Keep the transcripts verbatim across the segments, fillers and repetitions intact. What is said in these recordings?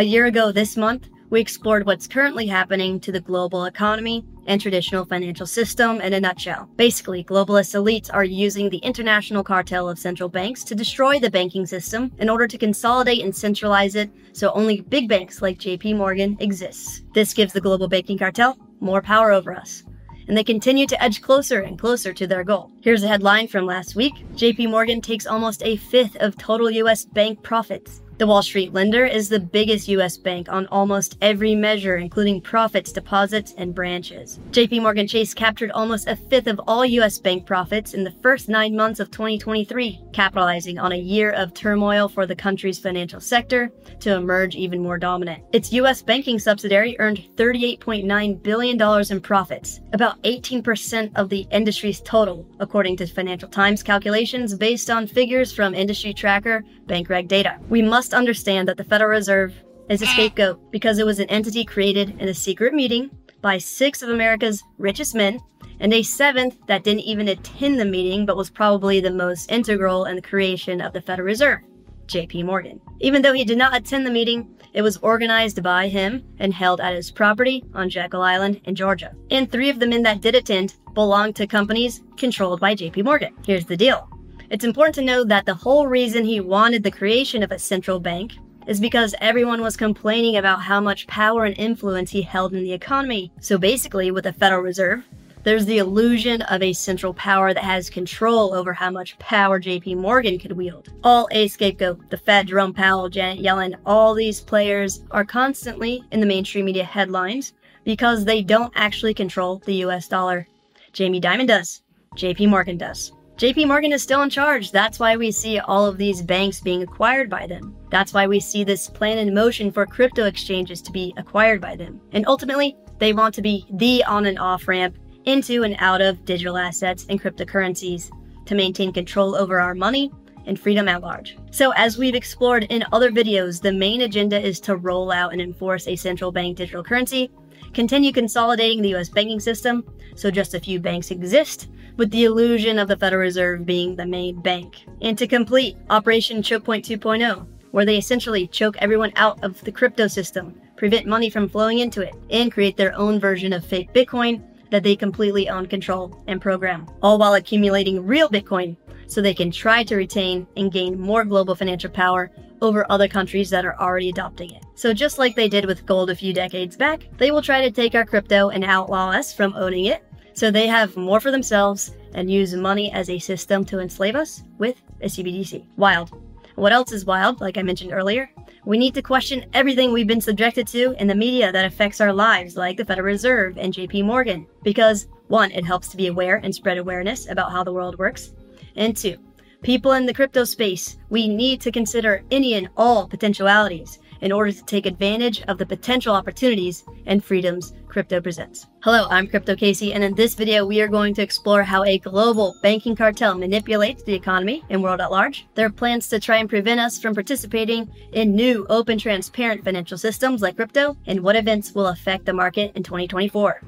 A year ago this month, we explored what's currently happening to the global economy and traditional financial system in a nutshell. Basically, globalist elites are using the international cartel of central banks to destroy the banking system in order to consolidate and centralize it so only big banks like J P Morgan exists. This gives the global banking cartel more power over us, and they continue to edge closer and closer to their goal. Here's a headline from last week. J P Morgan takes almost a fifth of total U S bank profits. The Wall Street lender is the biggest U S bank on almost every measure, including profits, deposits, and branches. J P Morgan Chase captured almost a fifth of all U S bank profits in the first nine months of twenty twenty-three, capitalizing on a year of turmoil for the country's financial sector to emerge even more dominant. Its U S banking subsidiary earned thirty-eight point nine billion dollars in profits, about eighteen percent of the industry's total, according to Financial Times calculations based on figures from industry tracker BankReg data. We must understand that the Federal Reserve is a scapegoat because it was an entity created in a secret meeting by six of America's richest men and a seventh that didn't even attend the meeting but was probably the most integral in the creation of the Federal Reserve, J P Morgan. Even though he did not attend the meeting, it was organized by him and held at his property on Jekyll Island in Georgia. And three of the men that did attend belonged to companies controlled by J P Morgan. Here's the deal. It's important to know that the whole reason he wanted the creation of a central bank is because everyone was complaining about how much power and influence he held in the economy. So basically, with the Federal Reserve, there's the illusion of a central power that has control over how much power J P Morgan could wield. All a scapegoat, the Fed, Jerome Powell, Janet Yellen, all these players are constantly in the mainstream media headlines because they don't actually control the U S dollar. Jamie Dimon does. J P Morgan does. J P Morgan is still in charge. That's why we see all of these banks being acquired by them. That's why we see this plan in motion for crypto exchanges to be acquired by them. And ultimately, they want to be the on and off ramp into and out of digital assets and cryptocurrencies to maintain control over our money and freedom at large. So as we've explored in other videos, the main agenda is to roll out and enforce a central bank digital currency, continue consolidating the U S banking system so just a few banks exist, with the illusion of the Federal Reserve being the main bank. And to complete Operation Chokepoint two point oh, where they essentially choke everyone out of the crypto system, prevent money from flowing into it, and create their own version of fake Bitcoin that they completely own, control, and program, all while accumulating real Bitcoin so they can try to retain and gain more global financial power over other countries that are already adopting it. So just like they did with gold a few decades back, they will try to take our crypto and outlaw us from owning it so they have more for themselves and use money as a system to enslave us with a C B D C. Wild. What else is wild? Like I mentioned earlier, we need to question everything we've been subjected to in the media that affects our lives, like the Federal Reserve and J P Morgan, because one, it helps to be aware and spread awareness about how the world works. And two, people in the crypto space, we need to consider any and all potentialities in order to take advantage of the potential opportunities and freedoms crypto presents. Hello, I'm Crypto Casey, and in this video, we are going to explore how a global banking cartel manipulates the economy and world at large, their plans to try and prevent us from participating in new, open, transparent financial systems like crypto, and what events will affect the market in twenty twenty-four.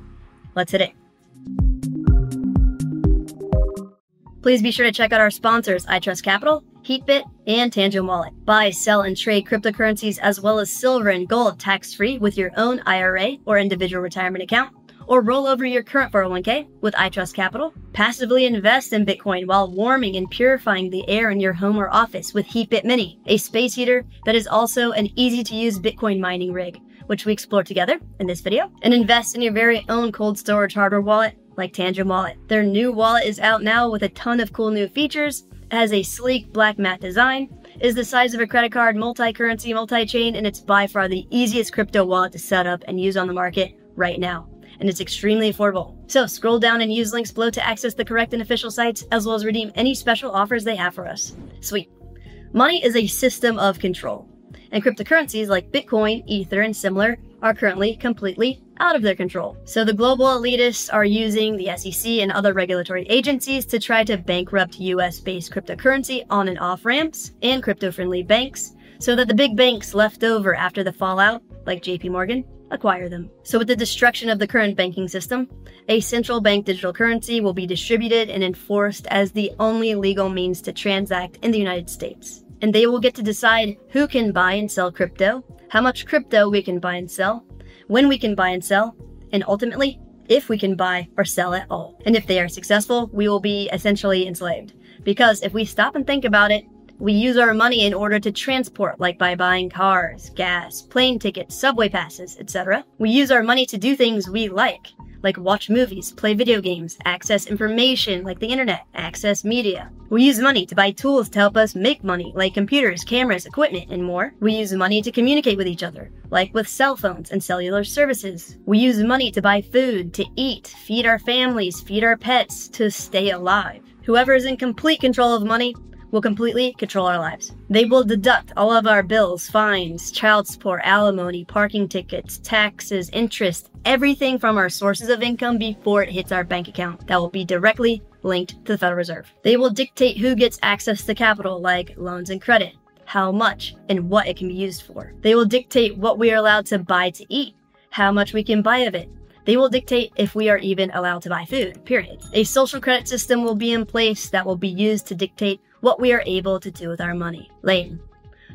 Let's hit it. Please be sure to check out our sponsors, iTrust Capital, Heatbit, and Tangem Wallet. Buy, sell, and trade cryptocurrencies as well as silver and gold tax-free with your own I R A or individual retirement account, or roll over your current four oh one k with iTrust Capital. Passively invest in Bitcoin while warming and purifying the air in your home or office with Heatbit Mini, a space heater that is also an easy-to-use Bitcoin mining rig, which we explore together in this video. And invest in your very own cold storage hardware wallet like Tangem Wallet. Their new wallet is out now with a ton of cool new features. It has a sleek black matte design, is the size of a credit card, multi-currency, multi-chain, and it's by far the easiest crypto wallet to set up and use on the market right now. And it's extremely affordable. So scroll down and use links below to access the correct and official sites, as well as redeem any special offers they have for us. Sweet. Money is a system of control, and cryptocurrencies like Bitcoin, Ether, and similar are currently completely out of their control. So the global elitists are using the S E C and other regulatory agencies to try to bankrupt U S-based cryptocurrency on and off ramps and crypto-friendly banks so that the big banks left over after the fallout, like J P Morgan, acquire them. So with the destruction of the current banking system, a central bank digital currency will be distributed and enforced as the only legal means to transact in the United States. and they will get to decide who can buy and sell crypto, how much crypto we can buy and sell, when we can buy and sell, and ultimately, if we can buy or sell at all. And if they are successful, we will be essentially enslaved. Because if we stop and think about it, we use our money in order to transport, like by buying cars, gas, plane tickets, subway passes, et cetera. We use our money to do things we like, like watch movies, play video games, access information like the internet, access media. We use money to buy tools to help us make money, like computers, cameras, equipment, and more. We use money to communicate with each other, like with cell phones and cellular services. We use money to buy food, to eat, feed our families, feed our pets, to stay alive. Whoever is in complete control of money will completely control our lives. They will deduct all of our bills, fines, child support, alimony, parking tickets, taxes, interest, everything from our sources of income before it hits our bank account that will be directly linked to the Federal Reserve. They will dictate who gets access to capital, like loans and credit, how much and what it can be used for. They will dictate what we are allowed to buy to eat, how much we can buy of it. They will dictate if we are even allowed to buy food, period. A social credit system will be in place that will be used to dictate what we are able to do with our money. Layton,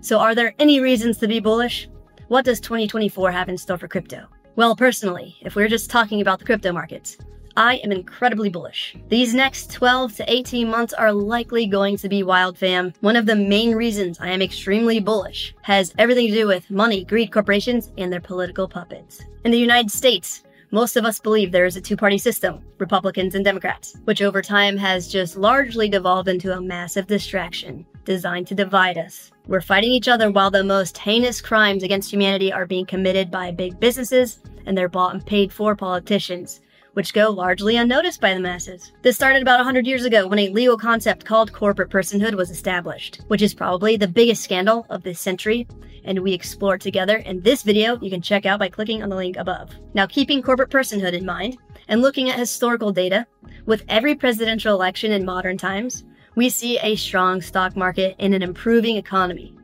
so are there any reasons to be bullish? What does twenty twenty-four have in store for crypto? Well, personally, if we're just talking about the crypto markets, I am incredibly bullish. These next twelve to eighteen months are likely going to be wild, fam. One of the main reasons I am extremely bullish has everything to do with money, greed, corporations, and their political puppets. In the United States, most of us believe there is a two-party system, Republicans and Democrats, which over time has just largely devolved into a massive distraction designed to divide us. We're fighting each other while the most heinous crimes against humanity are being committed by big businesses and their bought and paid for politicians, which go largely unnoticed by the masses. This started about one hundred years ago when a legal concept called corporate personhood was established, which is probably the biggest scandal of this century, and we explore together in this video you can check out by clicking on the link above. Now, keeping corporate personhood in mind and looking at historical data, with every presidential election in modern times, we see a strong stock market and an improving economy.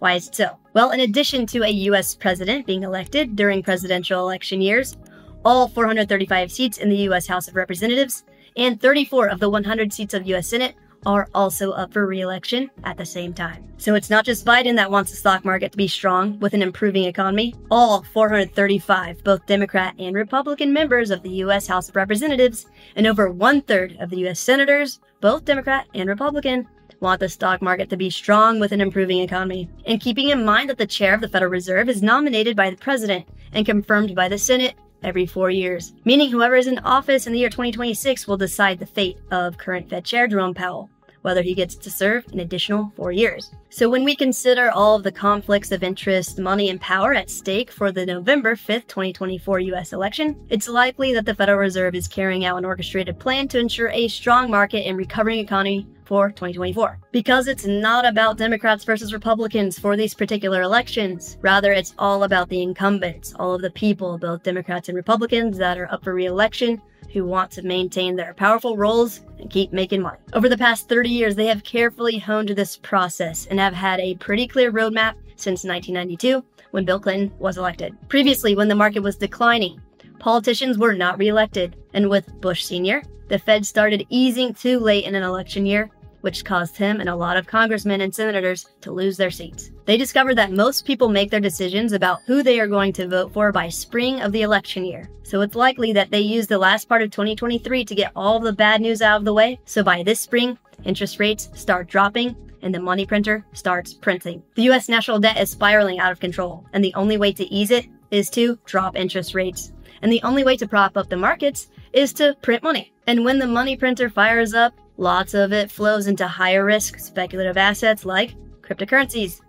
Why is it so? Well, in addition to a U S president being elected during presidential election years, all four hundred thirty-five seats in the U S House of Representatives and thirty-four of the one hundred seats of U S Senate are also up for re-election at the same time. So it's not just Biden that wants the stock market to be strong with an improving economy. All four hundred thirty-five, both Democrat and Republican members of the U S House of Representatives and over one-third of the U S Senators, both Democrat and Republican, want the stock market to be strong with an improving economy. And keeping in mind that the chair of the Federal Reserve is nominated by the president and confirmed by the Senate every four years, meaning whoever is in office in the year twenty twenty-six will decide the fate of current Fed Chair Jerome Powell, whether he gets to serve an additional four years. So when we consider all of the conflicts of interest, money, and power at stake for the November fifth, twenty twenty-four U S election, it's likely that the Federal Reserve is carrying out an orchestrated plan to ensure a strong market and recovering economy for twenty twenty-four. Because it's not about Democrats versus Republicans for these particular elections, rather it's all about the incumbents, all of the people, both Democrats and Republicans, that are up for re-election, who want to maintain their powerful roles and keep making money. Over the past thirty years, they have carefully honed this process and have had a pretty clear roadmap since nineteen ninety-two, when Bill Clinton was elected. Previously, when the market was declining, politicians were not reelected, and with Bush Senior, the Fed started easing too late in an election year, which caused him and a lot of congressmen and senators to lose their seats. They discovered that most people make their decisions about who they are going to vote for by spring of the election year. So it's likely that they used the last part of twenty twenty-three to get all the bad news out of the way. So by this spring, interest rates start dropping and the money printer starts printing. The U S national debt is spiraling out of control, and the only way to ease it is to drop interest rates. And the only way to prop up the markets is to print money. And when the money printer fires up, lots of it flows into higher risk speculative assets like cryptocurrencies.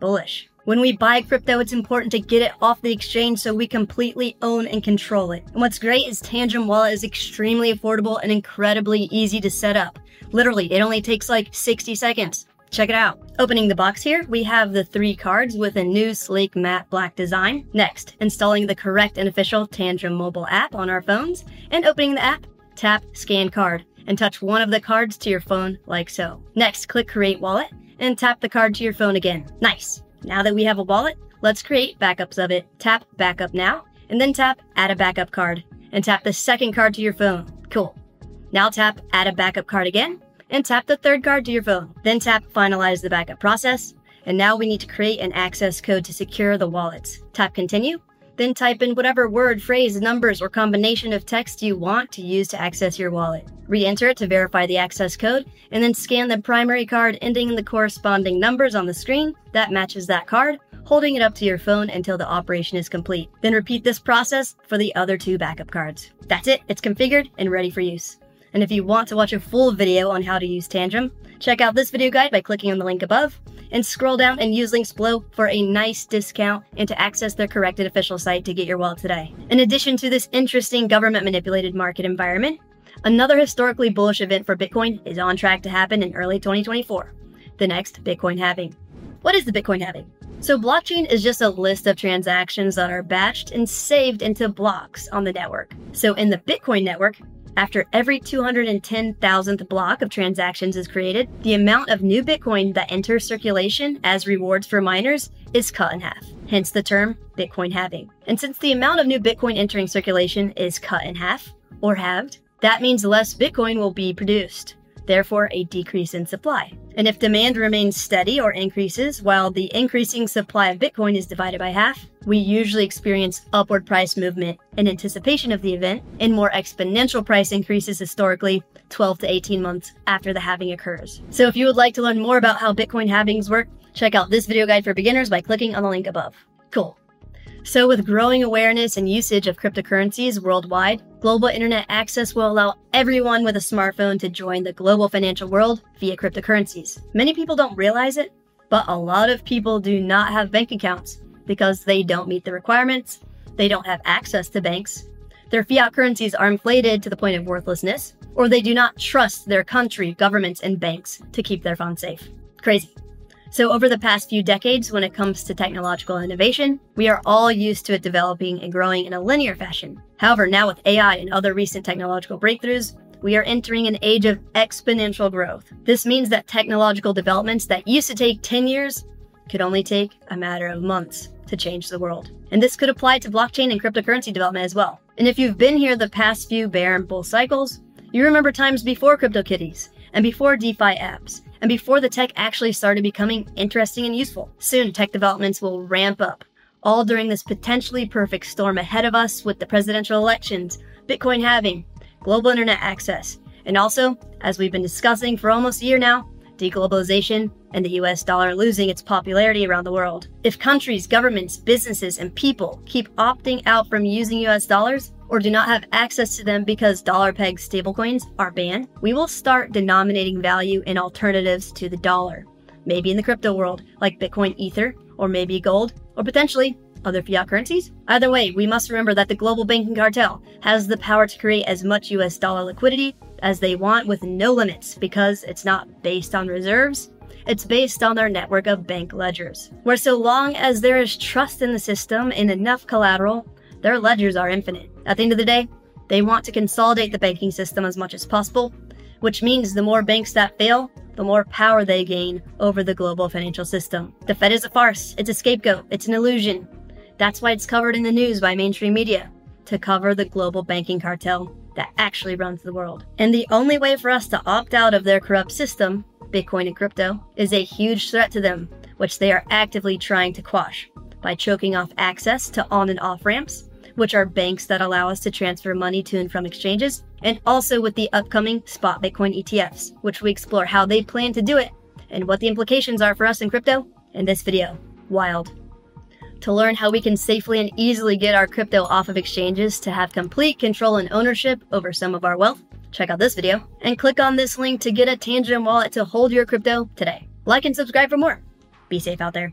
Bullish. When we buy crypto, it's important to get it off the exchange so we completely own and control it. And what's great is Tangem Wallet is extremely affordable and incredibly easy to set up. Literally, it only takes like sixty seconds. Check it out. Opening the box here, we have the three cards with a new sleek matte black design. Next, installing the correct and official Tangem mobile app on our phones and opening the app, tap Scan Card and touch one of the cards to your phone like so. Next, click Create Wallet and tap the card to your phone again. Nice. Now that we have a wallet, let's create backups of it. Tap Backup Now and then tap Add a Backup Card and tap the second card to your phone. Cool. Now tap Add a Backup Card again and tap the third card to your phone. Then tap finalize the backup process. And now we need to create an access code to secure the wallets. Tap continue, then type in whatever word, phrase, numbers, or combination of text you want to use to access your wallet. Re-enter it to verify the access code, and then scan the primary card ending in the corresponding numbers on the screen that matches that card, holding it up to your phone until the operation is complete. Then repeat this process for the other two backup cards. That's it, it's configured and ready for use. And if you want to watch a full video on how to use Tangem, check out this video guide by clicking on the link above, and scroll down and use links below for a nice discount and to access their corrected official site to get your wallet today. In addition to this interesting government-manipulated market environment, another historically bullish event for Bitcoin is on track to happen in early twenty twenty-four, the next Bitcoin halving. What is the Bitcoin halving? So blockchain is just a list of transactions that are batched and saved into blocks on the network. So in the Bitcoin network, after every two hundred ten thousandth block of transactions is created, the amount of new Bitcoin that enters circulation as rewards for miners is cut in half, hence the term Bitcoin halving. And since the amount of new Bitcoin entering circulation is cut in half, or halved, that means less Bitcoin will be produced, therefore a decrease in supply. And if demand remains steady or increases while the increasing supply of Bitcoin is divided by half, we usually experience upward price movement in anticipation of the event and more exponential price increases historically twelve to eighteen months after the halving occurs. So if you would like to learn more about how Bitcoin halvings work, check out this video guide for beginners by clicking on the link above. Cool. So with growing awareness and usage of cryptocurrencies worldwide, global internet access will allow everyone with a smartphone to join the global financial world via cryptocurrencies. Many people don't realize it, but a lot of people do not have bank accounts because they don't meet the requirements, they don't have access to banks, their fiat currencies are inflated to the point of worthlessness, or they do not trust their country, governments, and banks to keep their funds safe. Crazy. So over the past few decades, when it comes to technological innovation, we are all used to it developing and growing in a linear fashion. However, now with A I and other recent technological breakthroughs, we are entering an age of exponential growth. This means that technological developments that used to take ten years could only take a matter of months to change the world. And this could apply to blockchain and cryptocurrency development as well. And if you've been here the past few bear and bull cycles, you remember times before CryptoKitties and before DeFi apps, and before the tech actually started becoming interesting and useful. Soon, tech developments will ramp up, all during this potentially perfect storm ahead of us with the presidential elections, Bitcoin halving, global internet access, and also, as we've been discussing for almost a year now, deglobalization and the U S dollar losing its popularity around the world. If countries, governments, businesses, and people keep opting out from using U S dollars, or do not have access to them because dollar-pegged stablecoins are banned, we will start denominating value in alternatives to the dollar, maybe in the crypto world, like Bitcoin Ether, or maybe gold, or potentially other fiat currencies. Either way, we must remember that the global banking cartel has the power to create as much U S dollar liquidity as they want with no limits because it's not based on reserves, it's based on their network of bank ledgers, where so long as there is trust in the system and enough collateral, their ledgers are infinite. At the end of the day, they want to consolidate the banking system as much as possible, which means the more banks that fail, the more power they gain over the global financial system. The Fed is a farce, it's a scapegoat, it's an illusion. That's why it's covered in the news by mainstream media, to cover the global banking cartel that actually runs the world. And the only way for us to opt out of their corrupt system, Bitcoin and crypto, is a huge threat to them, which they are actively trying to quash by choking off access to on and off ramps, which are banks that allow us to transfer money to and from exchanges, and also with the upcoming Spot Bitcoin E T Fs, which we explore how they plan to do it and what the implications are for us in crypto in this video. Wild. To learn how we can safely and easily get our crypto off of exchanges to have complete control and ownership over some of our wealth, check out this video and click on this link to get a Tangem wallet to hold your crypto today. Like and subscribe for more. Be safe out there.